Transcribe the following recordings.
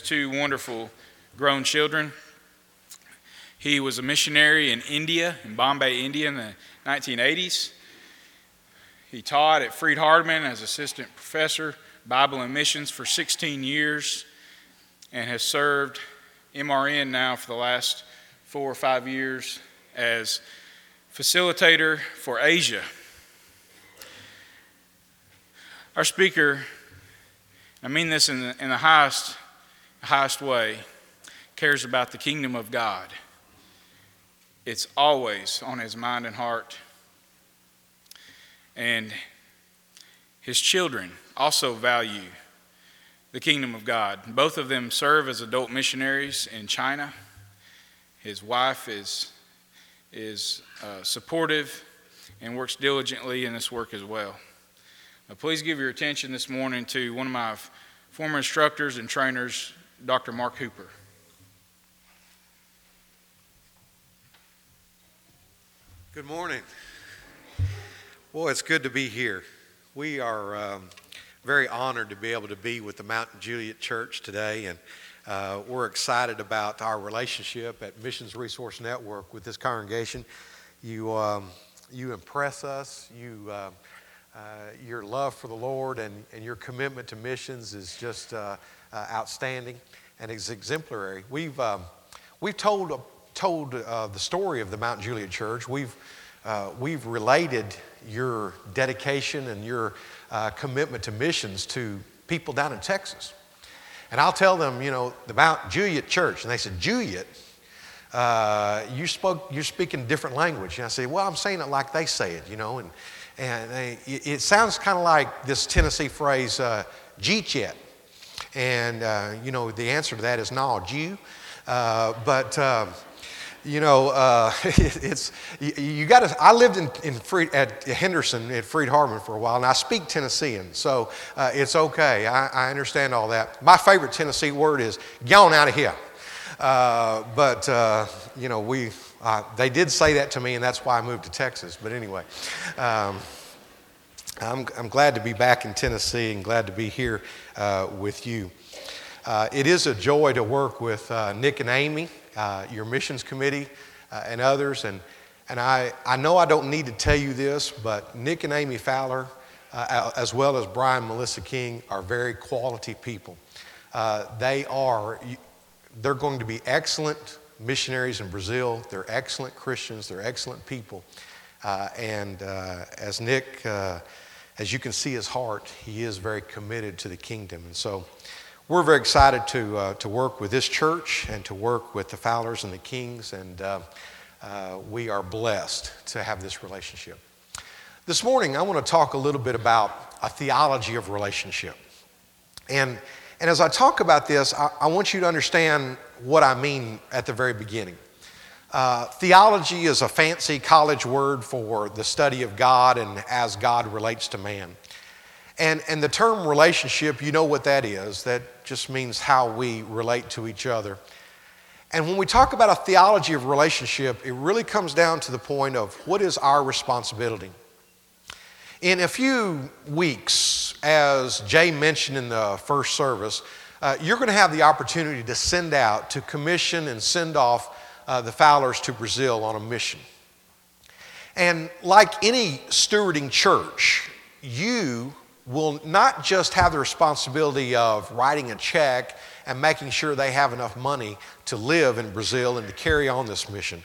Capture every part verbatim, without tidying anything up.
two wonderful grown children. He was a missionary in India, in Bombay, India, in the nineteen eighties. He taught at Freed-Hardeman as assistant professor, Bible and missions for sixteen years, and has served M R N now for the last four or five years as facilitator for Asia. Our speaker, I mean this in the, in the highest, highest way, cares about the kingdom of God. It's always on his mind and heart. And his children also value the kingdom of God. Both of them serve as adult missionaries in China. His wife is, is uh, supportive and works diligently in this work as well. Now, please give your attention this morning to one of my former instructors and trainers, Doctor Mark Hooper. Good morning. Boy, it's good to be here. We are um, very honored to be able to be with the Mount Juliet Church today, and uh, we're excited about our relationship at Missions Resource Network with this congregation. You um, you impress us. You uh, uh, your love for the Lord and, and your commitment to missions is just uh, uh, outstanding and is exemplary. We've um, we've told. A, told uh, the story of the Mount Juliet Church. We've uh, we've related your dedication and your uh, commitment to missions to people down in Texas. And I'll tell them, you know, the Mount Juliet Church. And they said, Juliet, uh, you spoke, you're speaking a different language. And I say, well, I'm saying it like they say it, you know. And and they, it sounds kind of like this Tennessee phrase, uh, G-chet. And, uh, you know, the answer to that is no, Jew. Uh, but... Uh, You know, uh, it's you, you got to. I lived in, in Freed, at Henderson at Freed-Hardeman for a while, and I speak Tennessean, so uh, it's okay. I, I understand all that. My favorite Tennessee word is "gone out of here," uh, but uh, you know, we uh, they did say that to me, and that's why I moved to Texas. But anyway, um, I'm I'm glad to be back in Tennessee and glad to be here uh, with you. Uh, it is a joy to work with uh, Nick and Amy. Uh, your missions committee uh, and others, and and I, I know I don't need to tell you this, but Nick and Amy Fowler, uh, as well as Brian and Melissa King, are very quality people. Uh, they are, they're going to be excellent missionaries in Brazil. They're excellent Christians. They're excellent people. Uh, and uh, as Nick, uh, as you can see his heart, he is very committed to the kingdom. And so we're very excited to uh, to work with this church and to work with the Fowlers and the Kings, and uh, uh, we are blessed to have this relationship. This morning, I want to talk a little bit about a theology of relationship. And and as I talk about this, I, I want you to understand what I mean at the very beginning. Uh, theology is a fancy college word for the study of God and as God relates to man. And and the term relationship, you know what that is. That just means how we relate to each other. And when we talk about a theology of relationship, it really comes down to the point of what is our responsibility. In a few weeks, as Jay mentioned in the first service, uh, you're going to have the opportunity to send out, to commission and send off uh, the Fowlers to Brazil on a mission. And like any stewarding church, you will not just have the responsibility of writing a check and making sure they have enough money to live in Brazil and to carry on this mission.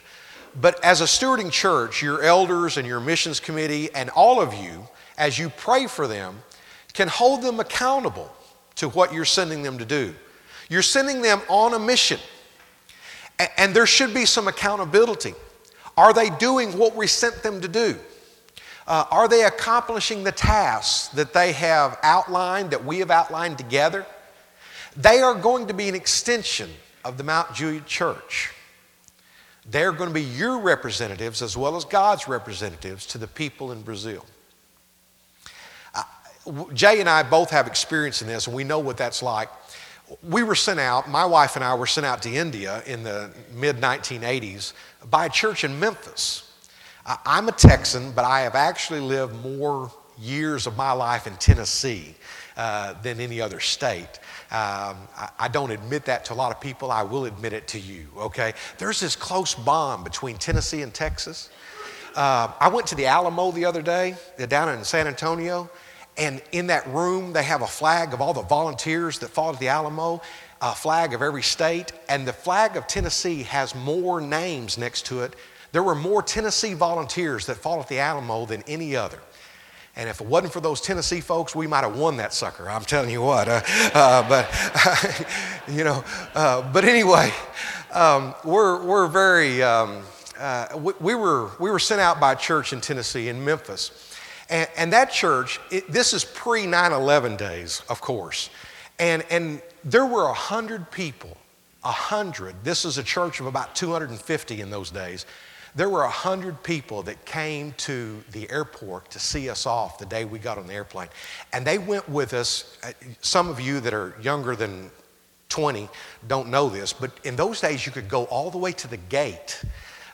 But as a stewarding church, your elders and your missions committee and all of you, as you pray for them, can hold them accountable to what you're sending them to do. You're sending them on a mission, and there should be some accountability. Are they doing what we sent them to do? Uh, are they accomplishing the tasks that they have outlined, that we have outlined together? They are going to be an extension of the Mount Juliet Church. They're going to be your representatives as well as God's representatives to the people in Brazil. Uh, Jay and I both have experience in this, and we know what that's like. We were sent out, my wife and I were sent out to India in the mid nineteen eighties by a church in Memphis. I'm a Texan, but I have actually lived more years of my life in Tennessee. uh, than any other state. Um, I, I don't admit that to a lot of people. I will admit it to you, okay? There's this close bond between Tennessee and Texas. Uh, I went to the Alamo the other day, down in San Antonio, and in that room, they have a flag of all the volunteers that fought at the Alamo, a flag of every state, and the flag of Tennessee has more names next to it. There were more Tennessee volunteers that fought at the Alamo than any other. And if it wasn't for those Tennessee folks, we might have won that sucker. I'm telling you what. Uh, uh, but, you know, uh, but anyway, um, we're, we're very... Um, Uh, we, we were we were sent out by a church in Tennessee, in Memphis. And, and that church, it, this is pre nine eleven days, of course. And, and there were one hundred people, one hundred. This is a church of about two hundred fifty in those days. There were one hundred people that came to the airport to see us off the day we got on the airplane. And they went with us. Some of you that are younger than twenty don't know this, but in those days you could go all the way to the gate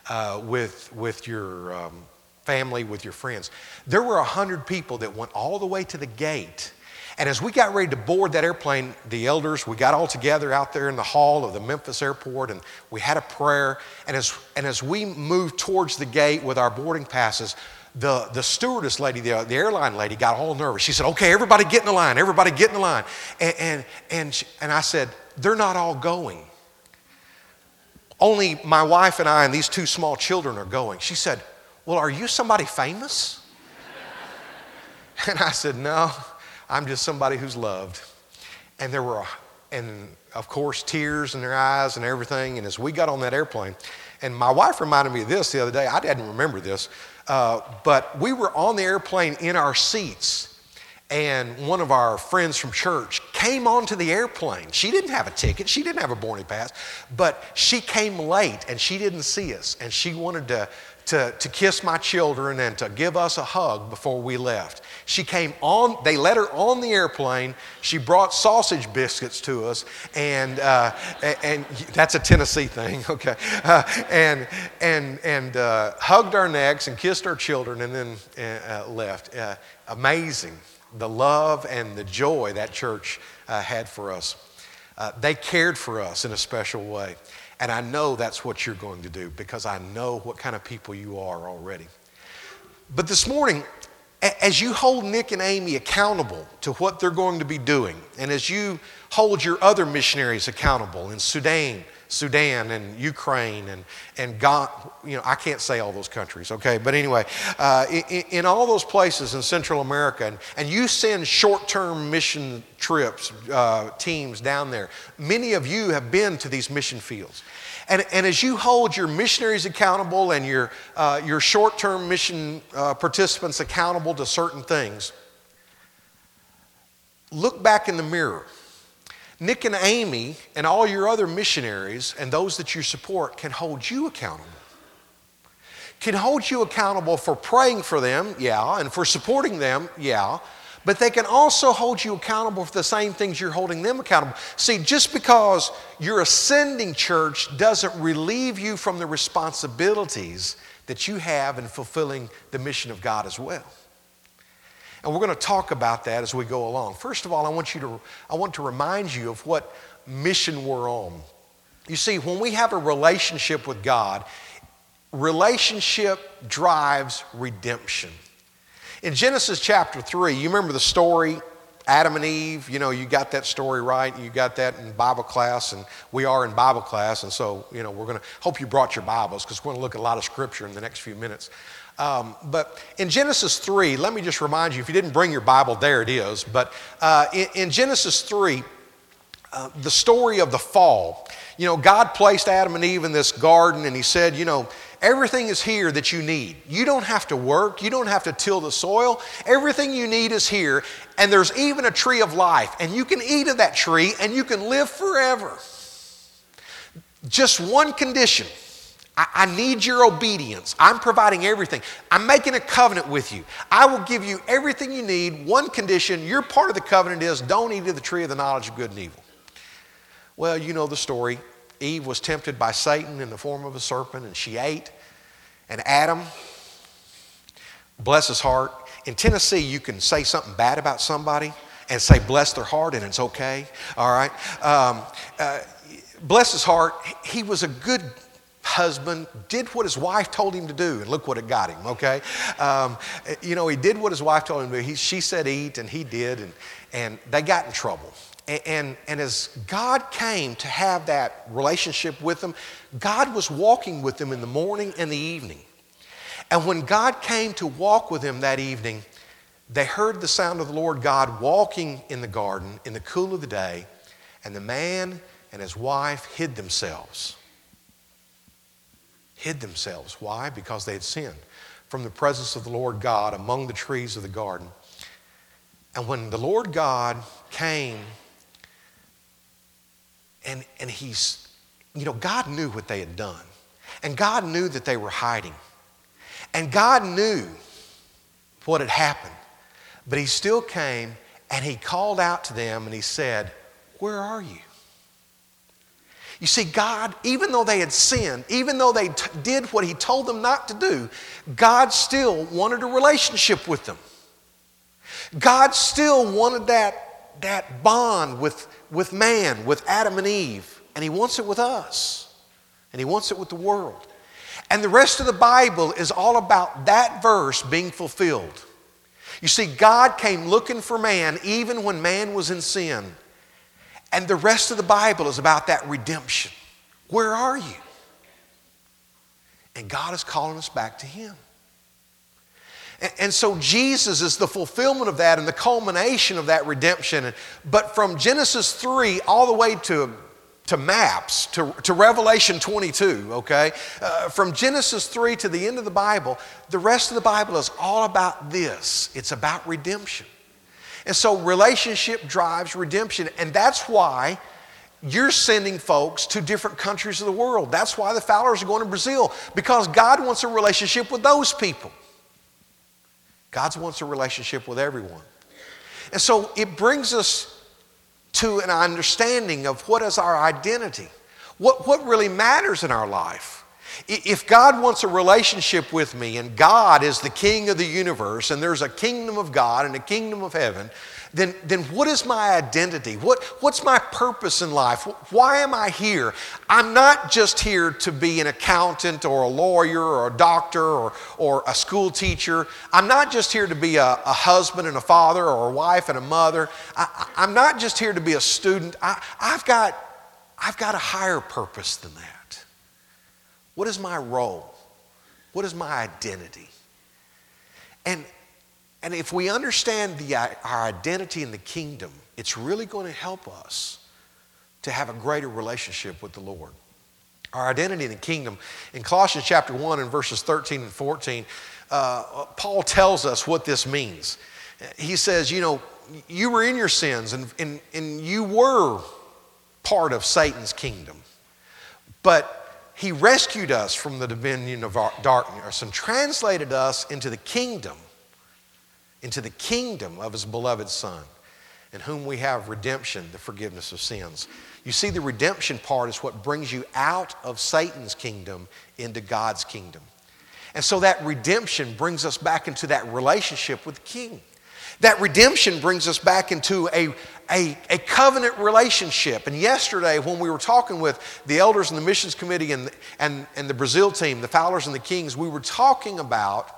Uh, with with your um, family, with your friends. There were one hundred people that went all the way to the gate. And as we got ready to board that airplane, the elders, we got all together out there in the hall of the Memphis airport, and we had a prayer. And as and as we moved towards the gate with our boarding passes, the, the stewardess lady, the, the airline lady, got all nervous. She said, okay, everybody get in the line, everybody get in the line. And, and, and, she, and I said, they're not all going. Only my wife and I and these two small children are going. She said, well, are you somebody famous? And I said, no, I'm just somebody who's loved. And there were, and of course, tears in their eyes and everything. And as we got on that airplane, and my wife reminded me of this the other day. I didn't remember this, uh, but we were on the airplane in our seats, and one of our friends from church came onto the airplane. She didn't have a ticket. She didn't have a boarding pass. But she came late, and she didn't see us. And she wanted to, to, to kiss my children and to give us a hug before we left. She came on. They let her on the airplane. She brought sausage biscuits to us. And uh, and, and that's a Tennessee thing, okay. Uh, and and, and uh, hugged our necks and kissed our children and then uh, left. Uh, amazing. The love and the joy that church uh, had for us. Uh, they cared for us in a special way. And I know that's what you're going to do because I know what kind of people you are already. But this morning, as you hold Nick and Amy accountable to what they're going to be doing, and as you hold your other missionaries accountable in Sudan, Sudan and Ukraine and, and God, you know, I can't say all those countries, okay? But anyway, uh, in, in all those places in Central America, and, and you send short-term mission trips, uh, teams down there. Many of you have been to these mission fields. And, and as you hold your missionaries accountable and your, uh, your short-term mission uh, participants accountable to certain things, look back in the mirror. Nick and Amy and all your other missionaries and those that you support can hold you accountable. Can hold you accountable for praying for them, yeah, and for supporting them, yeah, but they can also hold you accountable for the same things you're holding them accountable. See, just because you're a sending church doesn't relieve you from the responsibilities that you have in fulfilling the mission of God as well. And we're going to talk about that as we go along. First of all, I want you to I want to remind you of what mission we're on. You see, when we have a relationship with God, relationship drives redemption. In Genesis chapter three, you remember the story, Adam and Eve, you know, you got that story right. You got that in Bible class, and we are in Bible class, and so, you know, we're going to hope you brought your Bibles because we're going to look at a lot of Scripture in the next few minutes. Um, but in Genesis three, let me just remind you, if you didn't bring your Bible, there it is. But uh, in, in Genesis three, uh, the story of the fall. You know, God placed Adam and Eve in this garden, and he said, you know, everything is here that you need. You don't have to work. You don't have to till the soil. Everything you need is here. And there's even a tree of life, and you can eat of that tree, and you can live forever. Just one condition. I need your obedience. I'm providing everything. I'm making a covenant with you. I will give you everything you need. One condition, your part of the covenant is don't eat of the tree of the knowledge of good and evil. Well, you know the story. Eve was tempted by Satan in the form of a serpent, and she ate. And Adam, bless his heart, in Tennessee you can say something bad about somebody, and say, bless their heart, and it's okay, all right? Um, uh, bless his heart. He was a good husband, did what his wife told him to do, and look what it got him, okay? Um, you know, he did what his wife told him to do. He, she said eat, and he did, and, and they got in trouble. And, and, and as God came to have that relationship with them, God was walking with them in the morning and the evening. And when God came to walk with them that evening, they heard the sound of the Lord God walking in the garden in the cool of the day, and the man and his wife hid themselves. Hid themselves. Why? Because they had sinned from the presence of the Lord God among the trees of the garden. And when the Lord God came, and, and he's, you know, God knew what they had done. And God knew that they were hiding. And God knew what had happened. But he still came and he called out to them and he said, where are you? You see, God, even though they had sinned, even though they t- did what he told them not to do, God still wanted a relationship with them. God still wanted that, that bond with, with man, with Adam and Eve. And he wants it with us. And he wants it with the world. And the rest of the Bible is all about that verse being fulfilled. You see, God came looking for man even when man was in sin. And the rest of the Bible is about that redemption. Where are you? And God is calling us back to him. And, and so Jesus is the fulfillment of that and the culmination of that redemption. But from Genesis three all the way to... to maps, to, to Revelation twenty-two, okay? Uh, from Genesis three to the end of the Bible, the rest of the Bible is all about this. It's about redemption. And so relationship drives redemption, and that's why you're sending folks to different countries of the world. That's why the Fowlers are going to Brazil, because God wants a relationship with those people. God wants a relationship with everyone. And so it brings us to an understanding of what is our identity, what, what really matters in our life. If God wants a relationship with me and God is the king of the universe and there's a kingdom of God and a kingdom of heaven, then, then what is my identity? What, what's my purpose in life? Why am I here? I'm not just here to be an accountant or a lawyer or a doctor or, or a school teacher. I'm not just here to be a, a husband and a father or a wife and a mother. I, I'm not just here to be a student. I, I've got, I've got a higher purpose than that. What is my role? What is my identity? And, and if we understand the, our identity in the kingdom, it's really going to help us to have a greater relationship with the Lord. Our identity in the kingdom. In Colossians chapter one and verses thirteen and fourteen, uh, Paul tells us what this means. He says, you know, you were in your sins and, and, and you were part of Satan's kingdom. But he rescued us from the dominion of darkness and translated us into the kingdom, into the kingdom of his beloved Son, in whom we have redemption, the forgiveness of sins. You see, the redemption part is what brings you out of Satan's kingdom into God's kingdom. And so that redemption brings us back into that relationship with the King. That redemption brings us back into a, a, a covenant relationship. And yesterday when we were talking with the elders and the missions committee and, and, and the Brazil team, the Fowlers and the Kings, we were talking about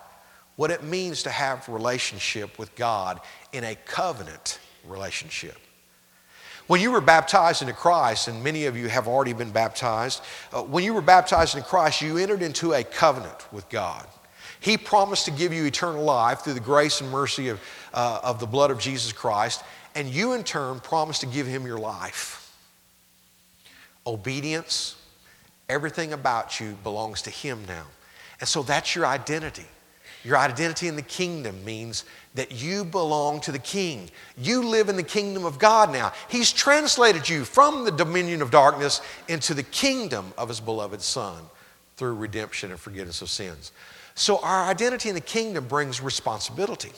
what it means to have relationship with God in a covenant relationship. When you were baptized into Christ, and many of you have already been baptized, uh, when you were baptized into Christ, you entered into a covenant with God. He promised to give you eternal life through the grace and mercy of, uh, of the blood of Jesus Christ, and you in turn promised to give him your life. Obedience, everything about you belongs to him now. And so that's your identity. Your identity in the kingdom means that you belong to the King. You live in the kingdom of God now. He's translated you from the dominion of darkness into the kingdom of his beloved Son through redemption and forgiveness of sins. So our identity in the kingdom brings responsibility.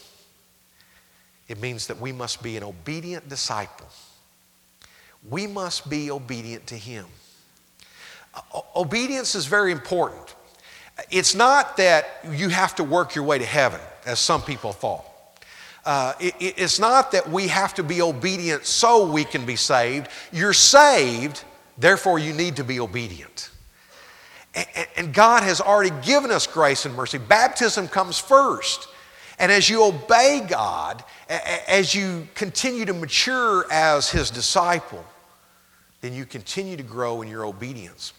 It means that we must be an obedient disciple. We must be obedient to him. Obedience is very important. It's not that you have to work your way to heaven, as some people thought. Uh, it, it's not that we have to be obedient so we can be saved. You're saved, therefore you need to be obedient. And, and God has already given us grace and mercy. Baptism comes first. And as you obey God, as you continue to mature as His disciple, then you continue to grow in your obedience.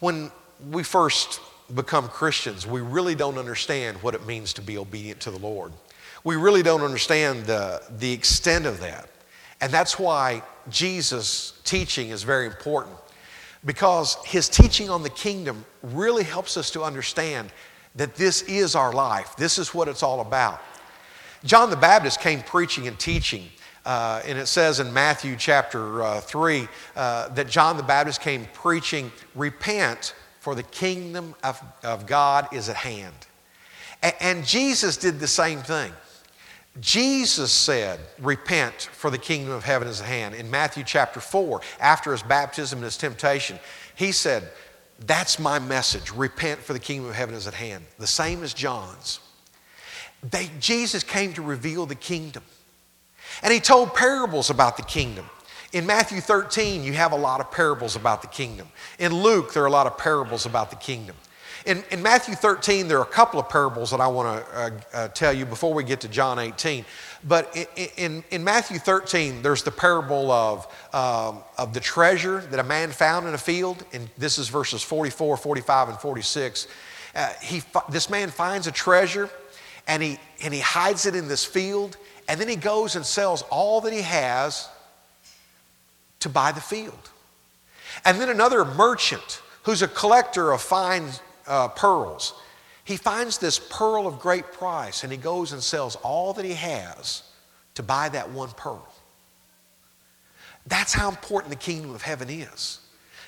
When we first become Christians, we really don't understand what it means to be obedient to the Lord. We really don't understand the, the extent of that. And that's why Jesus' teaching is very important, because His teaching on the kingdom really helps us to understand that this is our life. This is what it's all about. John the Baptist came preaching and teaching, uh, and it says in Matthew chapter uh, three uh, that John the Baptist came preaching, "Repent, for the kingdom of, of God is at hand." A- and Jesus did the same thing. Jesus said, "Repent, for the kingdom of heaven is at hand." In Matthew chapter four, after His baptism and His temptation, He said, "That's my message, repent, for the kingdom of heaven is at hand." The same as John's. They, Jesus came to reveal the kingdom. And He told parables about the kingdom. In Matthew thirteen, you have a lot of parables about the kingdom. In Luke, there are a lot of parables about the kingdom. In, in Matthew thirteen, there are a couple of parables that I want to uh, uh, tell you before we get to John eighteen. But in, in, in Matthew thirteen, there's the parable of, um, of the treasure that a man found in a field. And this is verses forty-four, forty-five, and forty-six. Uh, he, this man finds a treasure, and he, and he hides it in this field. And then he goes and sells all that he has to buy the field. And then another merchant who's a collector of fine Uh, pearls. He finds this pearl of great price, and he goes and sells all that he has to buy that one pearl. That's how important the kingdom of heaven is.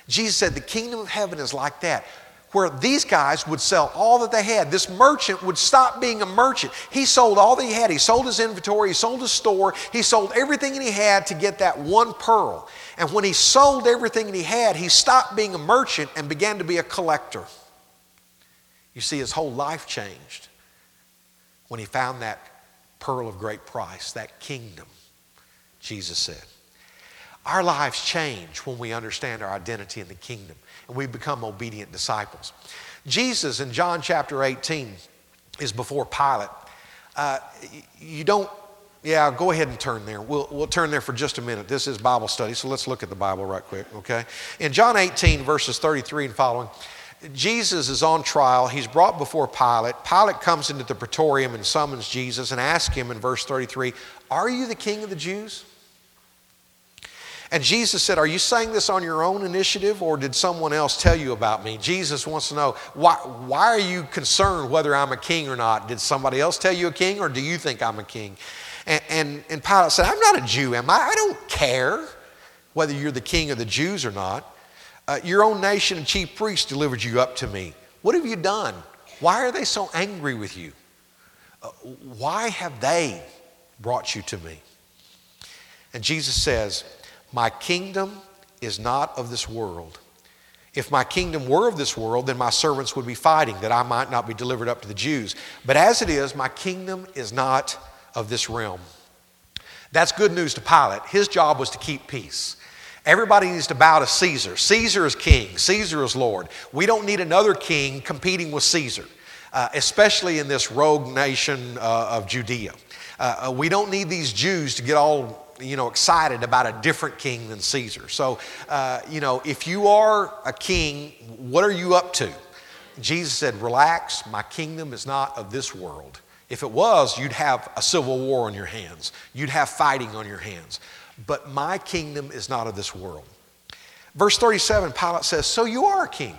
Jesus said the kingdom of heaven is like that, where these guys would sell all that they had. This merchant would stop being a merchant. He sold all that he had. He sold his inventory. He sold his store. He sold everything that he had to get that one pearl. And when he sold everything that he had, he stopped being a merchant and began to be a collector. You see, his whole life changed when he found that pearl of great price, that kingdom, Jesus said. Our lives change when we understand our identity in the kingdom and we become obedient disciples. Jesus in John chapter eighteen is before Pilate. Uh, you don't, yeah, go ahead and turn there. We'll, we'll turn there for just a minute. This is Bible study, so let's look at the Bible right quick, okay? In John eighteen, verses thirty-three and following, Jesus is on trial. He's brought before Pilate. Pilate comes into the praetorium and summons Jesus and asks him in verse thirty-three, "Are you the king of the Jews?" And Jesus said, "Are you saying this on your own initiative, or did someone else tell you about me?" Jesus wants to know, why, why are you concerned whether I'm a king or not? Did somebody else tell you a king, or do you think I'm a king? And, and, and Pilate said, "I'm not a Jew, am I? I don't care whether you're the king of the Jews or not. Uh, your own nation and chief priests delivered you up to me. What have you done? Why are they so angry with you? Uh, why have they brought you to me?" And Jesus says, "My kingdom is not of this world. If my kingdom were of this world, then my servants would be fighting that I might not be delivered up to the Jews. But as it is, my kingdom is not of this realm." That's good news to Pilate. His job was to keep peace. Everybody needs to bow to Caesar. Caesar is king. Caesar is Lord. We don't need another king competing with Caesar, uh, especially in this rogue nation uh, of Judea. Uh, we don't need these Jews to get all, you know, excited about a different king than Caesar. So, uh, you know, if you are a king, what are you up to? Jesus said, "Relax, my kingdom is not of this world. If it was, you'd have a civil war on your hands. You'd have fighting on your hands. But my kingdom is not of this world." Verse thirty-seven, Pilate says, "So you are a king?"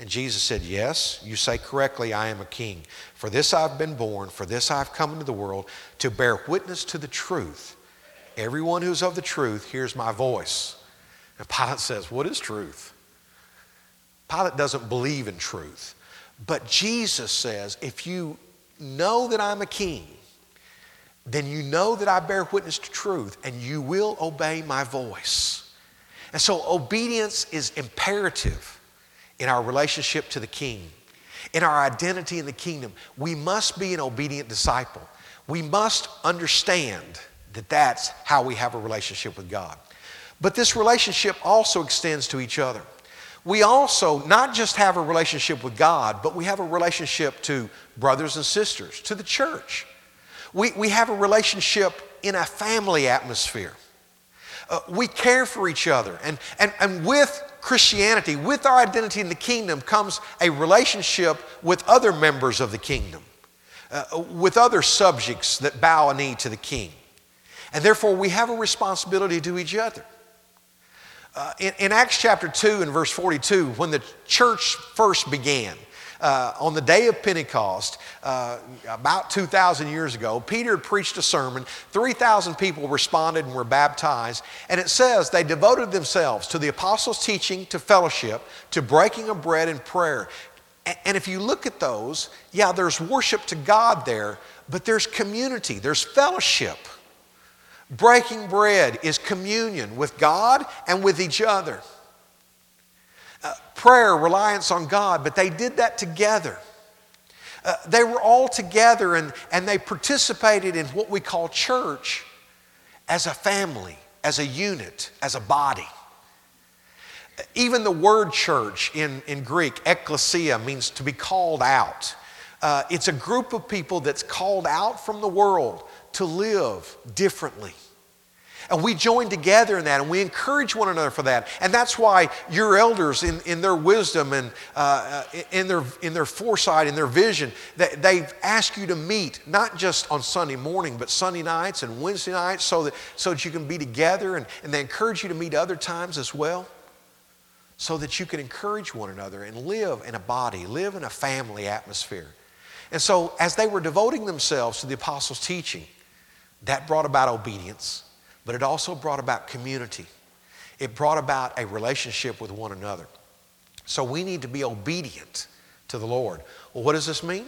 And Jesus said, "Yes, you say correctly, I am a king. For this I've been born, for this I've come into the world, to bear witness to the truth. Everyone who's of the truth hears my voice." And Pilate says, "What is truth?" Pilate doesn't believe in truth. But Jesus says, "If you know that I'm a king, then you know that I bear witness to truth, and you will obey my voice." And so obedience is imperative in our relationship to the king. in our identity in the kingdom, we must be an obedient disciple. We must understand that that's how we have a relationship with God. But this relationship also extends to each other. We also not just have a relationship with God, but we have a relationship to brothers and sisters, to the church. We, we have a relationship in a family atmosphere. Uh, we care for each other. And, and, and with Christianity, with our identity in the kingdom, comes a relationship with other members of the kingdom, uh, with other subjects that bow a knee to the king. And therefore, we have a responsibility to each other. Uh, in, in Acts chapter two and verse forty-two, when the church first began, uh, on the day of Pentecost, uh, about two thousand years ago, Peter preached a sermon. three thousand people responded and were baptized. And it says they devoted themselves to the apostles' teaching, to fellowship, to breaking of bread and prayer. And, and if you look at those, yeah, there's worship to God there, but there's community, there's fellowship. Breaking bread is communion with God and with each other. Uh, prayer, reliance on God, but they did that together. Uh, they were all together and, and they participated in what we call church as a family, as a unit, as a body. Even the word church in, in Greek, ekklesia, means to be called out. Uh, it's a group of people that's called out from the world to live differently. And we join together in that, and we encourage one another for that. And that's why your elders, in, in their wisdom and uh, in, their, in their foresight, in their vision, that they've asked you to meet, not just on Sunday morning, but Sunday nights and Wednesday nights so that, so that you can be together. And, and they encourage you to meet other times as well so that you can encourage one another and live in a body, live in a family atmosphere. And so as they were devoting themselves to the apostles' teaching, that brought about obedience, but it also brought about community. It brought about a relationship with one another. So we need to be obedient to the Lord. Well, what does this mean?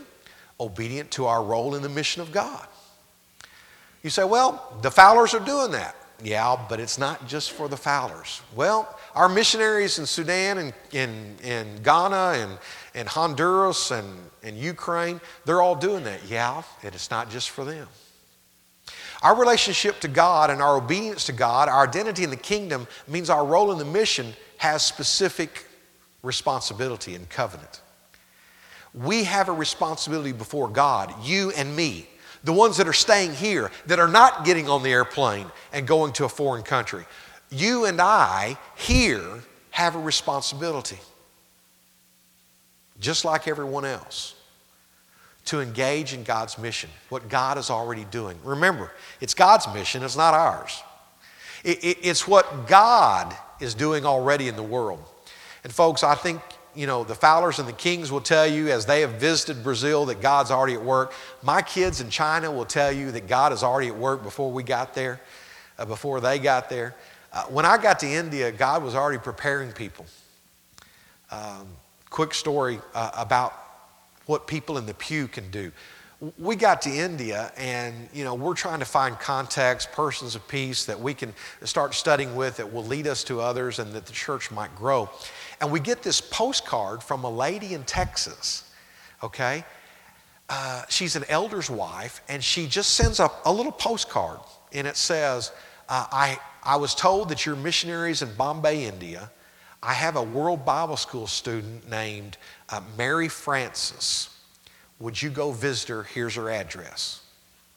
Obedient to our role in the mission of God. You say, well, the Fowlers are doing that. Yeah, but it's not just for the Fowlers. Well, our missionaries in Sudan and in, in Ghana and, and Honduras and, and Ukraine, they're all doing that. Yeah, and it's not just for them. Our relationship to God and our obedience to God, our identity in the kingdom, means our role in the mission has specific responsibility and covenant. We have a responsibility before God, you and me, the ones that are staying here, that are not getting on the airplane and going to a foreign country. You and I here have a responsibility, just like everyone else, to engage in God's mission, what God is already doing. Remember, it's God's mission, it's not ours. It, it, it's what God is doing already in the world. And folks, I think, you know, the Fowlers and the Kings will tell you as they have visited Brazil that God's already at work. My kids in China will tell you that God is already at work before we got there, uh, before they got there. Uh, when I got to India, God was already preparing people. Um, quick story uh, about what people in the pew can do. We got to India and, you know, we're trying to find contacts, persons of peace that we can start studying with that will lead us to others and that the church might grow. And we get this postcard from a lady in Texas, okay? Uh, she's an elder's wife, and she just sends up a little postcard, and it says, uh, I, I was told that you're missionaries in Bombay, India. I have a World Bible School student named uh, Mary Francis. Would you go visit her? Here's her address.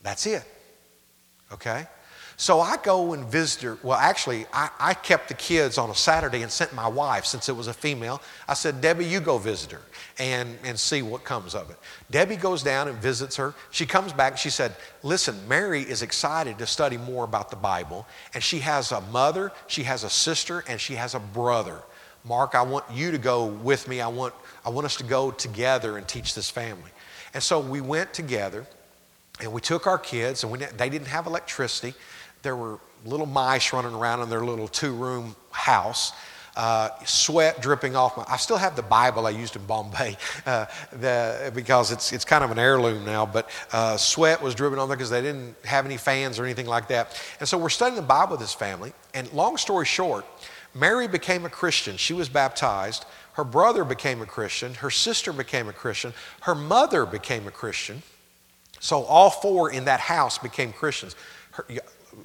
That's it, okay? So I go and visit her. Well, actually, I, I kept the kids on a Saturday and sent my wife, since it was a female. I said, Debbie, you go visit her and, and see what comes of it. Debbie goes down and visits her. She comes back. She said, listen, Mary is excited to study more about the Bible. And she has a mother, she has a sister, and she has a brother. Mark, I want you to go with me. I want, I want us to go together and teach this family. And so we went together, and we took our kids, and we, they didn't have electricity. There were little mice running around in their little two-room house, uh, sweat dripping off my... I still have the Bible I used in Bombay uh, the, because it's it's kind of an heirloom now, but uh, sweat was dripping on there because they didn't have any fans or anything like that. And so we're studying the Bible with this family, and long story short, Mary became a Christian. She was baptized. Her brother became a Christian. Her sister became a Christian. Her mother became a Christian. So all four in that house became Christians. Her,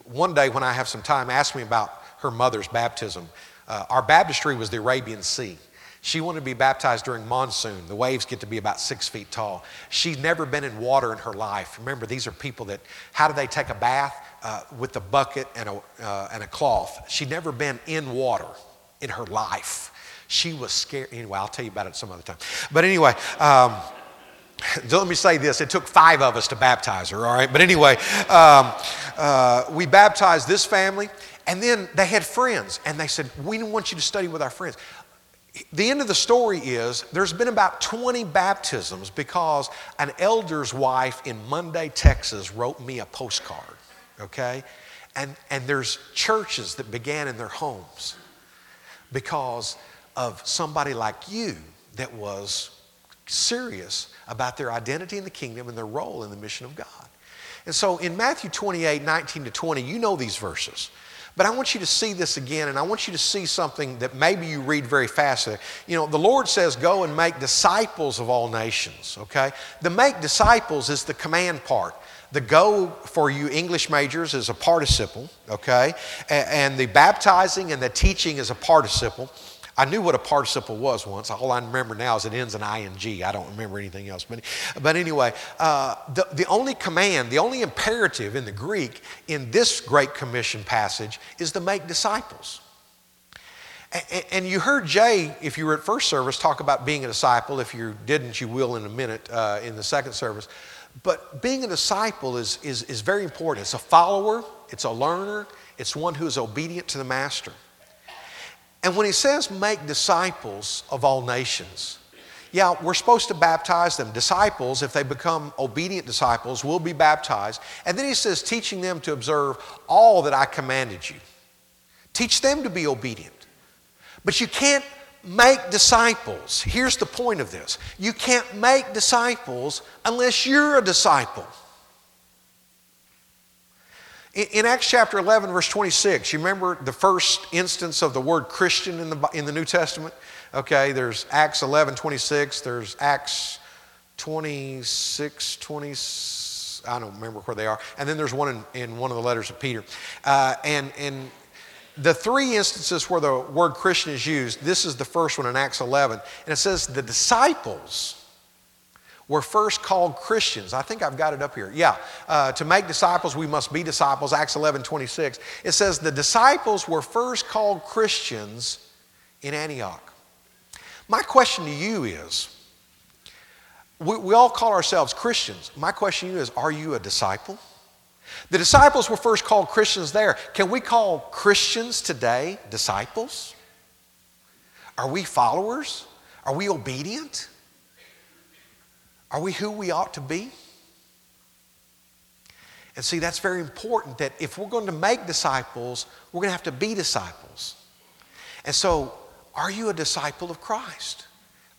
one day when I have some time, ask me about her mother's baptism. Uh, our baptistry was the Arabian Sea. She wanted to be baptized during monsoon. The waves get to be about six feet tall. She'd never been in water in her life. Remember, these are people that, how do they take a bath? Uh, with a bucket and a, uh, and a cloth. She'd never been in water in her life. She was scared. Anyway, I'll tell you about it some other time. But anyway, um, let me say this. It took five of us to baptize her, all right? But anyway, um, uh, we baptized this family, and then they had friends, and they said, we want you to study with our friends. The end of the story is there's been about twenty baptisms because an elder's wife in Monday, Texas, wrote me a postcard, okay? And, and there's churches that began in their homes because of somebody like you that was serious about their identity in the kingdom and their role in the mission of God. And so in Matthew twenty-eight, nineteen to twenty, you know these verses. But I want you to see this again, and I want you to see something that maybe you read very fast. You know, the Lord says, go and make disciples of all nations, okay? The make disciples is the command part. The go for you English majors is a participle, okay? And the baptizing and the teaching is a participle. I knew what a participle was once. All I remember now is it ends in ing. I don't remember anything else. But, but anyway, uh, the, the only command, the only imperative in the Greek in this Great Commission passage is to make disciples. And, and you heard Jay, if you were at first service, talk about being a disciple. If you didn't, you will in a minute uh, in the second service. But being a disciple is, is, is very important. It's a follower. It's a learner. It's one who is obedient to the master. And when he says make disciples of all nations, yeah, we're supposed to baptize them. Disciples, if they become obedient disciples, will be baptized. And then he says teaching them to observe all that I commanded you. Teach them to be obedient. But you can't make disciples. Here's the point of this. You can't make disciples unless you're a disciple. In Acts chapter eleven, verse twenty-six, you remember the first instance of the word Christian in the, in the New Testament? Okay, there's Acts eleven, twenty-six, there's Acts twenty-six, twenty, I don't remember where they are, and then there's one in, in one of the letters of Peter. Uh, and, and the three instances where the word Christian is used, this is the first one in Acts eleven, and it says the disciples were first called Christians. I think I've got it up here. Yeah, uh, to make disciples, we must be disciples, Acts eleven, twenty-six. It says the disciples were first called Christians in Antioch. My question to you is, we, we all call ourselves Christians. My question to you is, are you a disciple? The disciples were first called Christians there. Can we call Christians today disciples? Are we followers? Are we obedient? Are we who we ought to be? And see, that's very important that if we're going to make disciples, we're going to have to be disciples. And so, are you a disciple of Christ?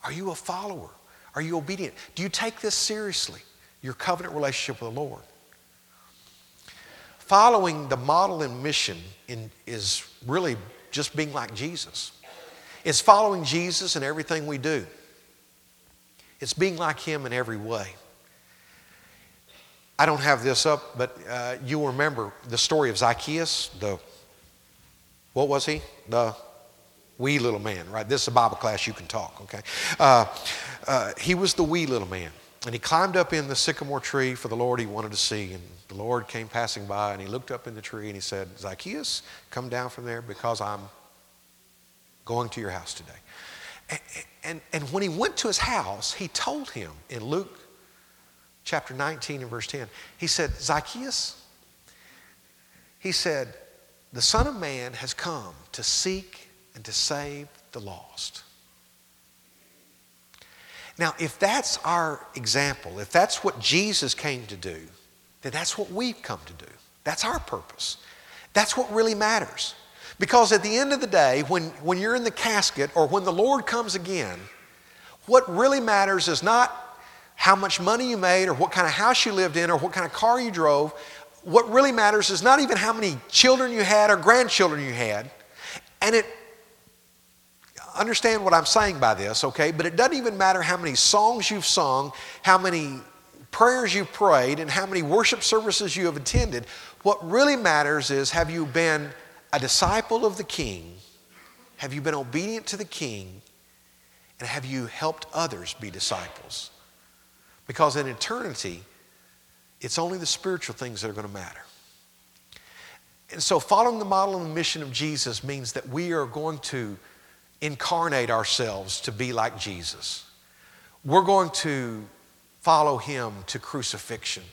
Are you a follower? Are you obedient? Do you take this seriously, your covenant relationship with the Lord? Following the model and mission in, is really just being like Jesus. It's following Jesus in everything we do. It's being like him in every way. I don't have this up, but uh, you'll remember the story of Zacchaeus, the, what was he? The wee little man, right? This is a Bible class, you can talk, okay? Uh, uh, he was the wee little man, and he climbed up in the sycamore tree for the Lord he wanted to see, and the Lord came passing by, and he looked up in the tree, and he said, Zacchaeus, come down from there because I'm going to your house today. And, and, and when he went to his house, he told him in Luke chapter nineteen and verse ten, he said, Zacchaeus, he said, the Son of Man has come to seek and to save the lost. Now, if that's our example, if that's what Jesus came to do, then that's what we've come to do. That's our purpose. That's what really matters. Because at the end of the day, when, when you're in the casket or when the Lord comes again, what really matters is not how much money you made or what kind of house you lived in or what kind of car you drove. What really matters is not even how many children you had or grandchildren you had. And it understand what I'm saying by this, okay? But it doesn't even matter how many songs you've sung, how many prayers you've prayed, and how many worship services you have attended. What really matters is, have you been a disciple of the King? Have you been obedient to the King? And have you helped others be disciples? Because in eternity, it's only the spiritual things that are going to matter. And so following the model and the mission of Jesus means that we are going to incarnate ourselves to be like Jesus. We're going to follow him to crucifixion.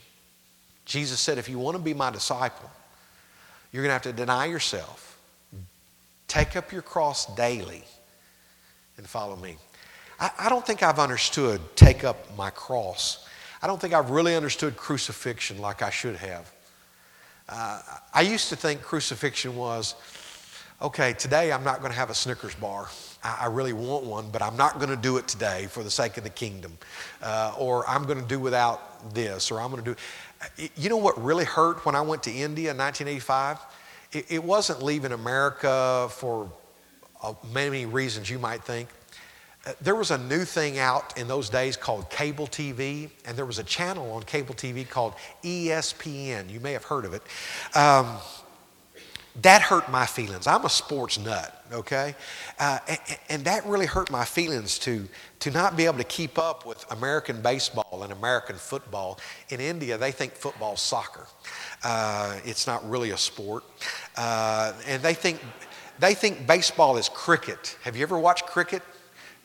Jesus said, if you want to be my disciple, you're going to have to deny yourself, take up your cross daily, and follow me. I, I don't think I've understood take up my cross. I don't think I've really understood crucifixion like I should have. Uh, I used to think crucifixion was, okay, today I'm not going to have a Snickers bar. I, I really want one, but I'm not going to do it today for the sake of the kingdom. Uh, or I'm going to do without this, or I'm going to do... You know what really hurt when I went to India in nineteen eighty-five? It, it wasn't leaving America for uh, many reasons you might think. Uh, there was a new thing out in those days called cable T V, and there was a channel on cable T V called E S P N. You may have heard of it. Um, that hurt my feelings. I'm a sports nut, okay? Uh, and, and that really hurt my feelings to, to not be able to keep up with American baseball and American football. In India, they think football's soccer. Uh, it's not really a sport. Uh, and they think, they think baseball is cricket. Have you ever watched cricket?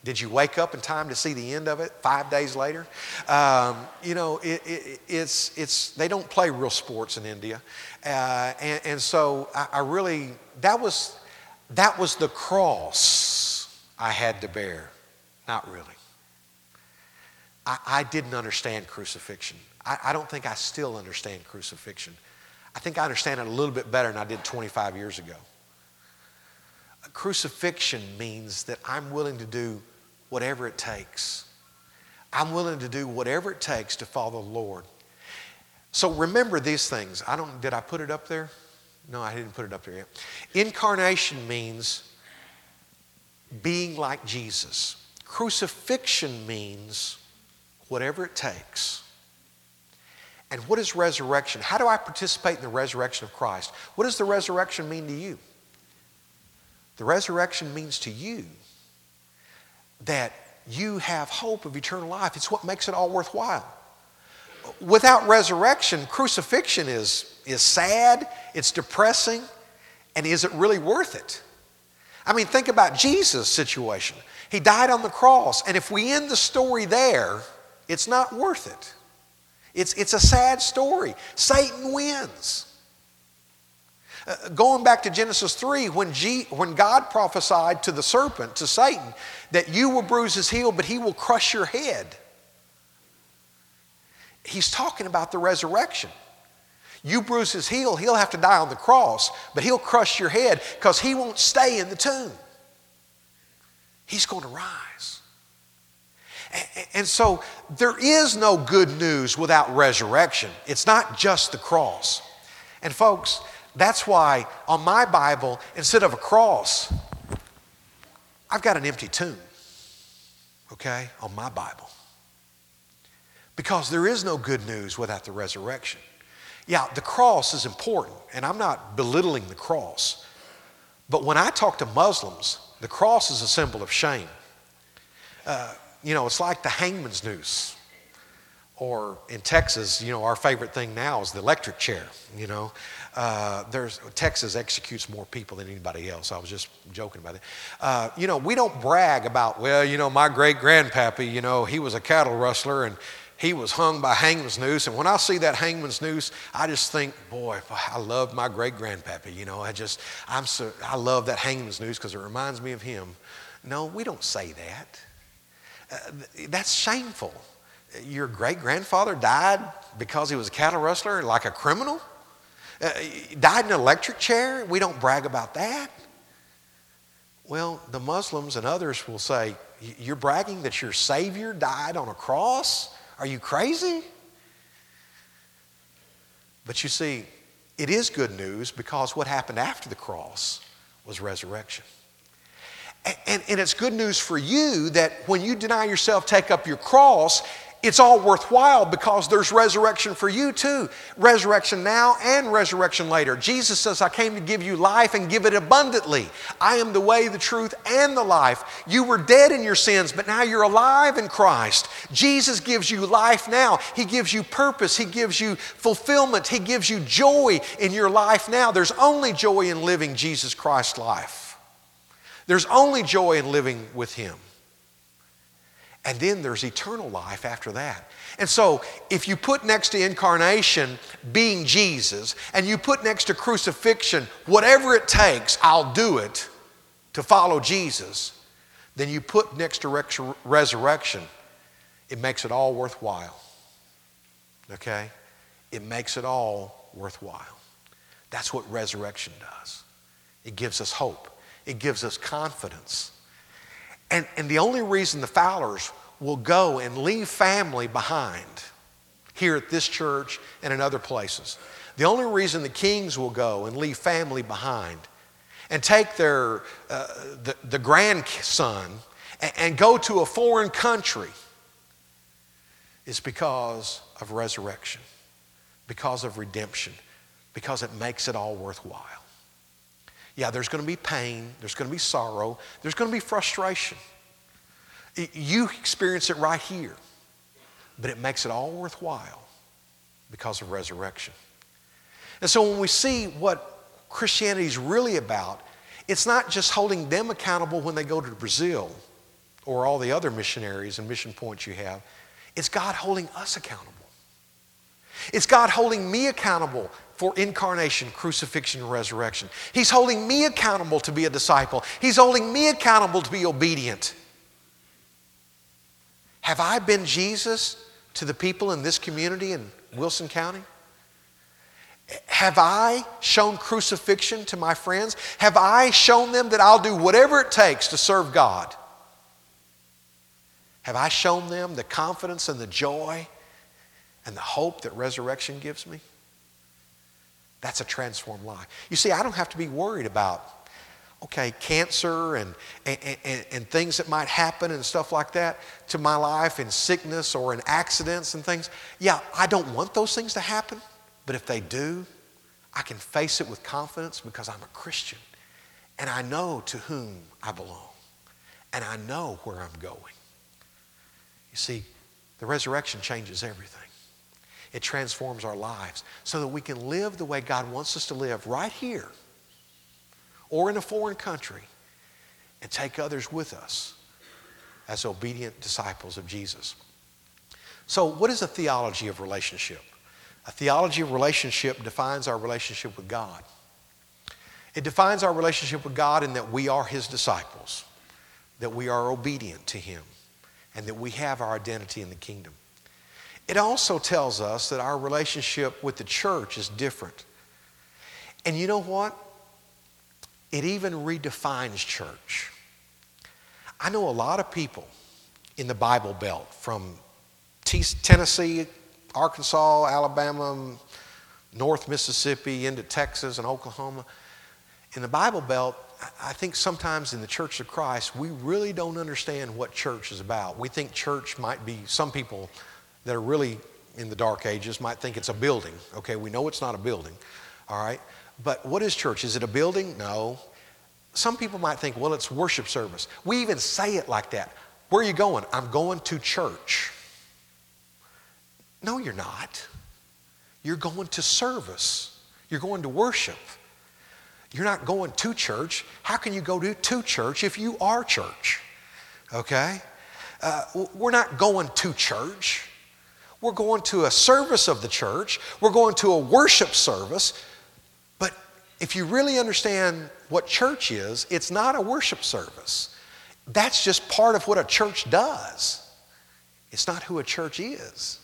Did you wake up in time to see the end of it five days later? Um, you know, it, it, it's it's they don't play real sports in India, uh, and, and so I, I really that was that was the cross I had to bear. Not really. I, I didn't understand crucifixion. I, I don't think I still understand crucifixion. I think I understand it a little bit better than I did twenty-five years ago. Crucifixion means that I'm willing to do whatever it takes. I'm willing to do whatever it takes to follow the Lord. So remember these things. I don't, did I put it up there? No, I didn't put it up there yet. Incarnation means being like Jesus. Crucifixion means whatever it takes. And what is resurrection? How do I participate in the resurrection of Christ? What does the resurrection mean to you? The resurrection means to you that you have hope of eternal life. It's what makes it all worthwhile. Without resurrection, crucifixion is, is sad, it's depressing, and is it really worth it? I mean, think about Jesus' situation. He died on the cross, and if we end the story there, it's not worth it. It's, it's a sad story. Satan wins. Uh, going back to Genesis three, when, G, when God prophesied to the serpent, to Satan, that you will bruise his heel, but he will crush your head. He's talking about the resurrection. You bruise his heel, he'll have to die on the cross, but he'll crush your head because he won't stay in the tomb. He's going to rise. And, and so there is no good news without resurrection. It's not just the cross. And folks, that's why on my Bible, instead of a cross, I've got an empty tomb, okay, on my Bible. Because there is no good news without the resurrection. Yeah, the cross is important, and I'm not belittling the cross. But when I talk to Muslims, the cross is a symbol of shame. Uh, you know, it's like the hangman's noose. Or in Texas, you know, our favorite thing now is the electric chair, you know. Uh, there's Texas executes more people than anybody else. I was just joking about it. Uh, you know, we don't brag about, well, you know, my great-grandpappy, you know, he was a cattle rustler and he was hung by hangman's noose. And when I see that hangman's noose, I just think, boy, I love my great-grandpappy, you know. I just, I'm so, I love that hangman's noose because it reminds me of him. No, we don't say that. Uh, that's shameful. Your great-grandfather died because he was a cattle rustler, like a criminal? Uh, died in an electric chair? We don't brag about that. Well, the Muslims and others will say, you're bragging that your Savior died on a cross? Are you crazy? But you see, it is good news because what happened after the cross was resurrection. And, and it's good news for you that when you deny yourself, take up your cross, it's all worthwhile because there's resurrection for you too. Resurrection now and resurrection later. Jesus says, I came to give you life and give it abundantly. I am the way, the truth, and the life. You were dead in your sins, but now you're alive in Christ. Jesus gives you life now. He gives you purpose. He gives you fulfillment. He gives you joy in your life now. There's only joy in living Jesus Christ's life. There's only joy in living with Him. And then there's eternal life after that. And so if you put next to incarnation being Jesus, and you put next to crucifixion, whatever it takes, I'll do it to follow Jesus, then you put next to resurrection, it makes it all worthwhile. Okay? It makes it all worthwhile. That's what resurrection does. It gives us hope. It gives us confidence. And, and the only reason the Fowlers will go and leave family behind here at this church and in other places, the only reason the Kings will go and leave family behind and take their uh, the, the grandson and, and go to a foreign country is because of resurrection, because of redemption, because it makes it all worthwhile. Yeah, there's going to be pain. There's going to be sorrow. There's going to be frustration. You experience it right here, but it makes it all worthwhile because of resurrection. And so when we see what Christianity is really about, it's not just holding them accountable when they go to Brazil or all the other missionaries and mission points you have. It's God holding us accountable. It's God holding me accountable for incarnation, crucifixion, and resurrection. He's holding me accountable to be a disciple. He's holding me accountable to be obedient. Have I been Jesus to the people in this community in Wilson County? Have I shown crucifixion to my friends? Have I shown them that I'll do whatever it takes to serve God? Have I shown them the confidence and the joy and the hope that resurrection gives me? That's a transformed life. You see, I don't have to be worried about, okay, cancer and, and, and, and things that might happen and stuff like that to my life in sickness or in accidents and things. Yeah, I don't want those things to happen, but if they do, I can face it with confidence because I'm a Christian and I know to whom I belong and I know where I'm going. You see, the resurrection changes everything. It transforms our lives so that we can live the way God wants us to live right here or in a foreign country and take others with us as obedient disciples of Jesus. So what is a theology of relationship? A theology of relationship defines our relationship with God. It defines our relationship with God in that we are His disciples, that we are obedient to Him, and that we have our identity in the kingdom. It also tells us that our relationship with the church is different. And you know what? It even redefines church. I know a lot of people in the Bible Belt from Tennessee, Arkansas, Alabama, North Mississippi, into Texas and Oklahoma. In the Bible Belt, I think sometimes in the Church of Christ, we really don't understand what church is about. We think church might be, some people that are really in the dark ages might think it's a building. Okay, we know it's not a building, all right? But what is church? Is it a building? No. Some people might think, well, it's worship service. We even say it like that. Where are you going? I'm going to church. No, you're not. You're going to service. You're going to worship. You're not going to church. How can you go to, to church if you are church? Okay? Uh, we're not going to church. We're going to a service of the church. We're going to a worship service. But if you really understand what church is, it's not a worship service. That's just part of what a church does. It's not who a church is,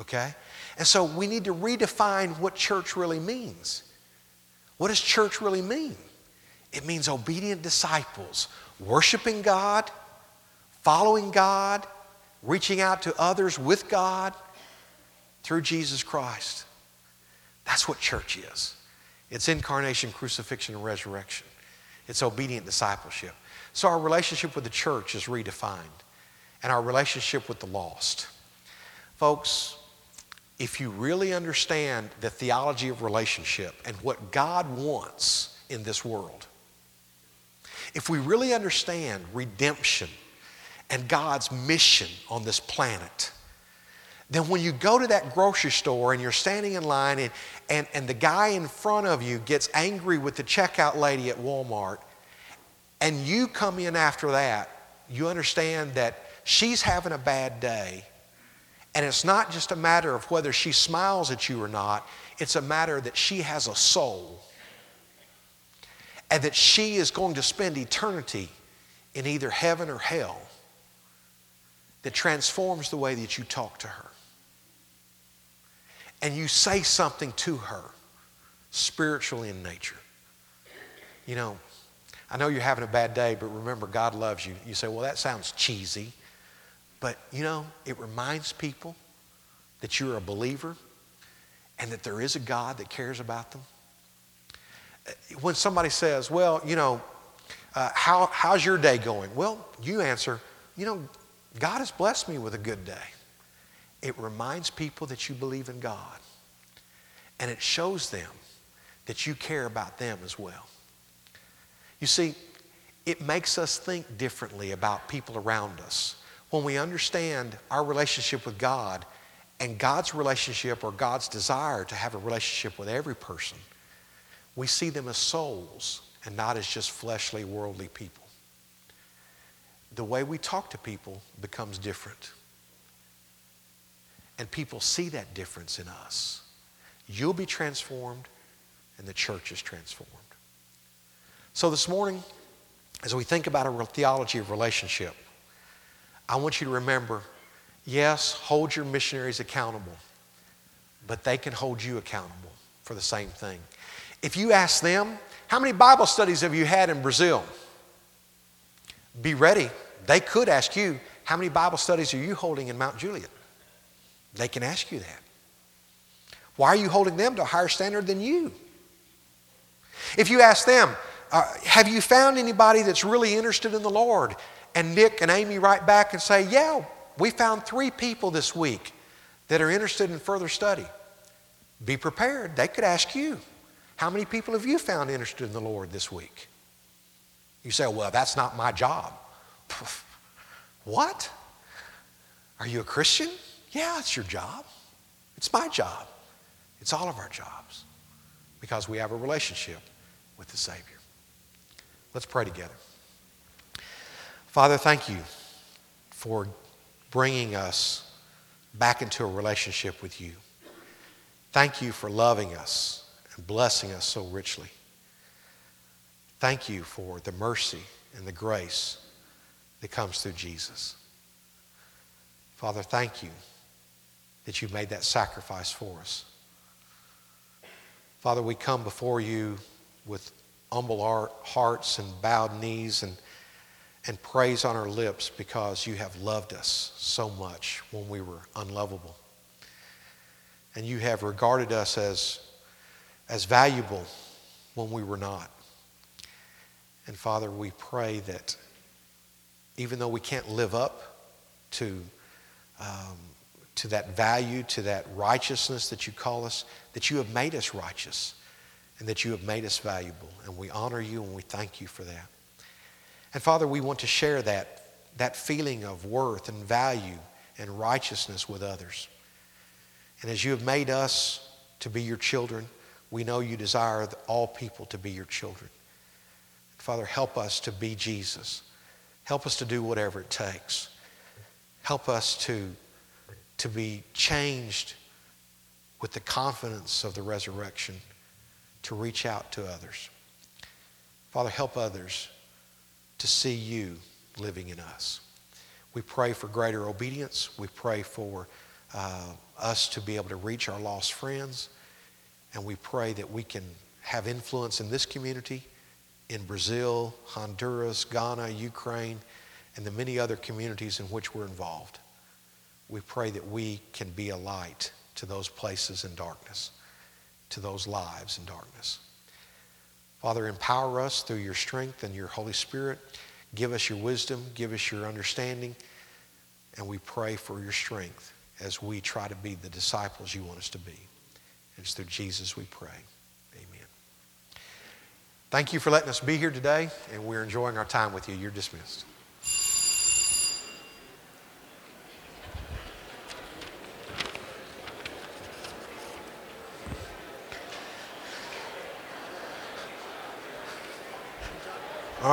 okay? And so we need to redefine what church really means. What does church really mean? It means obedient disciples, worshiping God, following God, reaching out to others with God through Jesus Christ. That's what church is. It's incarnation, crucifixion, and resurrection. It's obedient discipleship. So our relationship with the church is redefined, and our relationship with the lost. Folks, if you really understand the theology of relationship and what God wants in this world, if we really understand redemption and God's mission on this planet, then when you go to that grocery store and you're standing in line and, and, and the guy in front of you gets angry with the checkout lady at Walmart, and you come in after that, you understand that she's having a bad day, and it's not just a matter of whether she smiles at you or not, it's a matter that she has a soul and that she is going to spend eternity in either heaven or hell, that transforms the way that you talk to her. And you say something to her, spiritually in nature. You know, I know you're having a bad day, but remember, God loves you. You say, well, that sounds cheesy. But, you know, it reminds people that you're a believer and that there is a God that cares about them. When somebody says, well, you know, uh, how, how's your day going? Well, you answer, you know, God has blessed me with a good day. It reminds people that you believe in God. And it shows them that you care about them as well. You see, it makes us think differently about people around us when we understand our relationship with God and God's relationship, or God's desire to have a relationship with every person. We see them as souls and not as just fleshly, worldly people. The way we talk to people becomes different. And people see that difference in us. You'll be transformed, and the church is transformed. So this morning, as we think about a theology of relationship, I want you to remember, yes, hold your missionaries accountable, but they can hold you accountable for the same thing. If you ask them, how many Bible studies have you had in Brazil? Be ready. They could ask you, how many Bible studies are you holding in Mount Juliet? They can ask you that. Why are you holding them to a higher standard than you? If you ask them, uh, have you found anybody that's really interested in the Lord? And Nick and Amy write back and say, yeah, we found three people this week that are interested in further study. Be prepared. They could ask you, how many people have you found interested in the Lord this week? You say, well, that's not my job. What? Are you a Christian? Yeah, it's your job. It's my job. It's all of our jobs, because we have a relationship with the Savior. Let's pray together. Father, thank you for bringing us back into a relationship with you. Thank you for loving us and blessing us so richly. Thank you for the mercy and the grace that comes through Jesus. Father, thank you that you made that sacrifice for us. Father, we come before you with humble hearts and bowed knees and, and praise on our lips, because you have loved us so much when we were unlovable. And you have regarded us as, as valuable when we were not. And Father, we pray that even though we can't live up to, um, to that value, to that righteousness that you call us, that you have made us righteous and that you have made us valuable. And we honor you and we thank you for that. And Father, we want to share that, that feeling of worth and value and righteousness with others. And as you have made us to be your children, we know you desire all people to be your children. Father, help us to be Jesus. Help us to do whatever it takes. Help us to, to be changed with the confidence of the resurrection to reach out to others. Father, help others to see you living in us. We pray for greater obedience. We pray for uh, us to be able to reach our lost friends. And we pray that we can have influence in this community, in Brazil, Honduras, Ghana, Ukraine, and the many other communities in which we're involved. We pray that we can be a light to those places in darkness, to those lives in darkness. Father, empower us through your strength and your Holy Spirit. Give us your wisdom. Give us your understanding. And we pray for your strength as we try to be the disciples you want us to be. And it's through Jesus we pray. Amen. Thank you for letting us be here today, and we're enjoying our time with you. You're dismissed.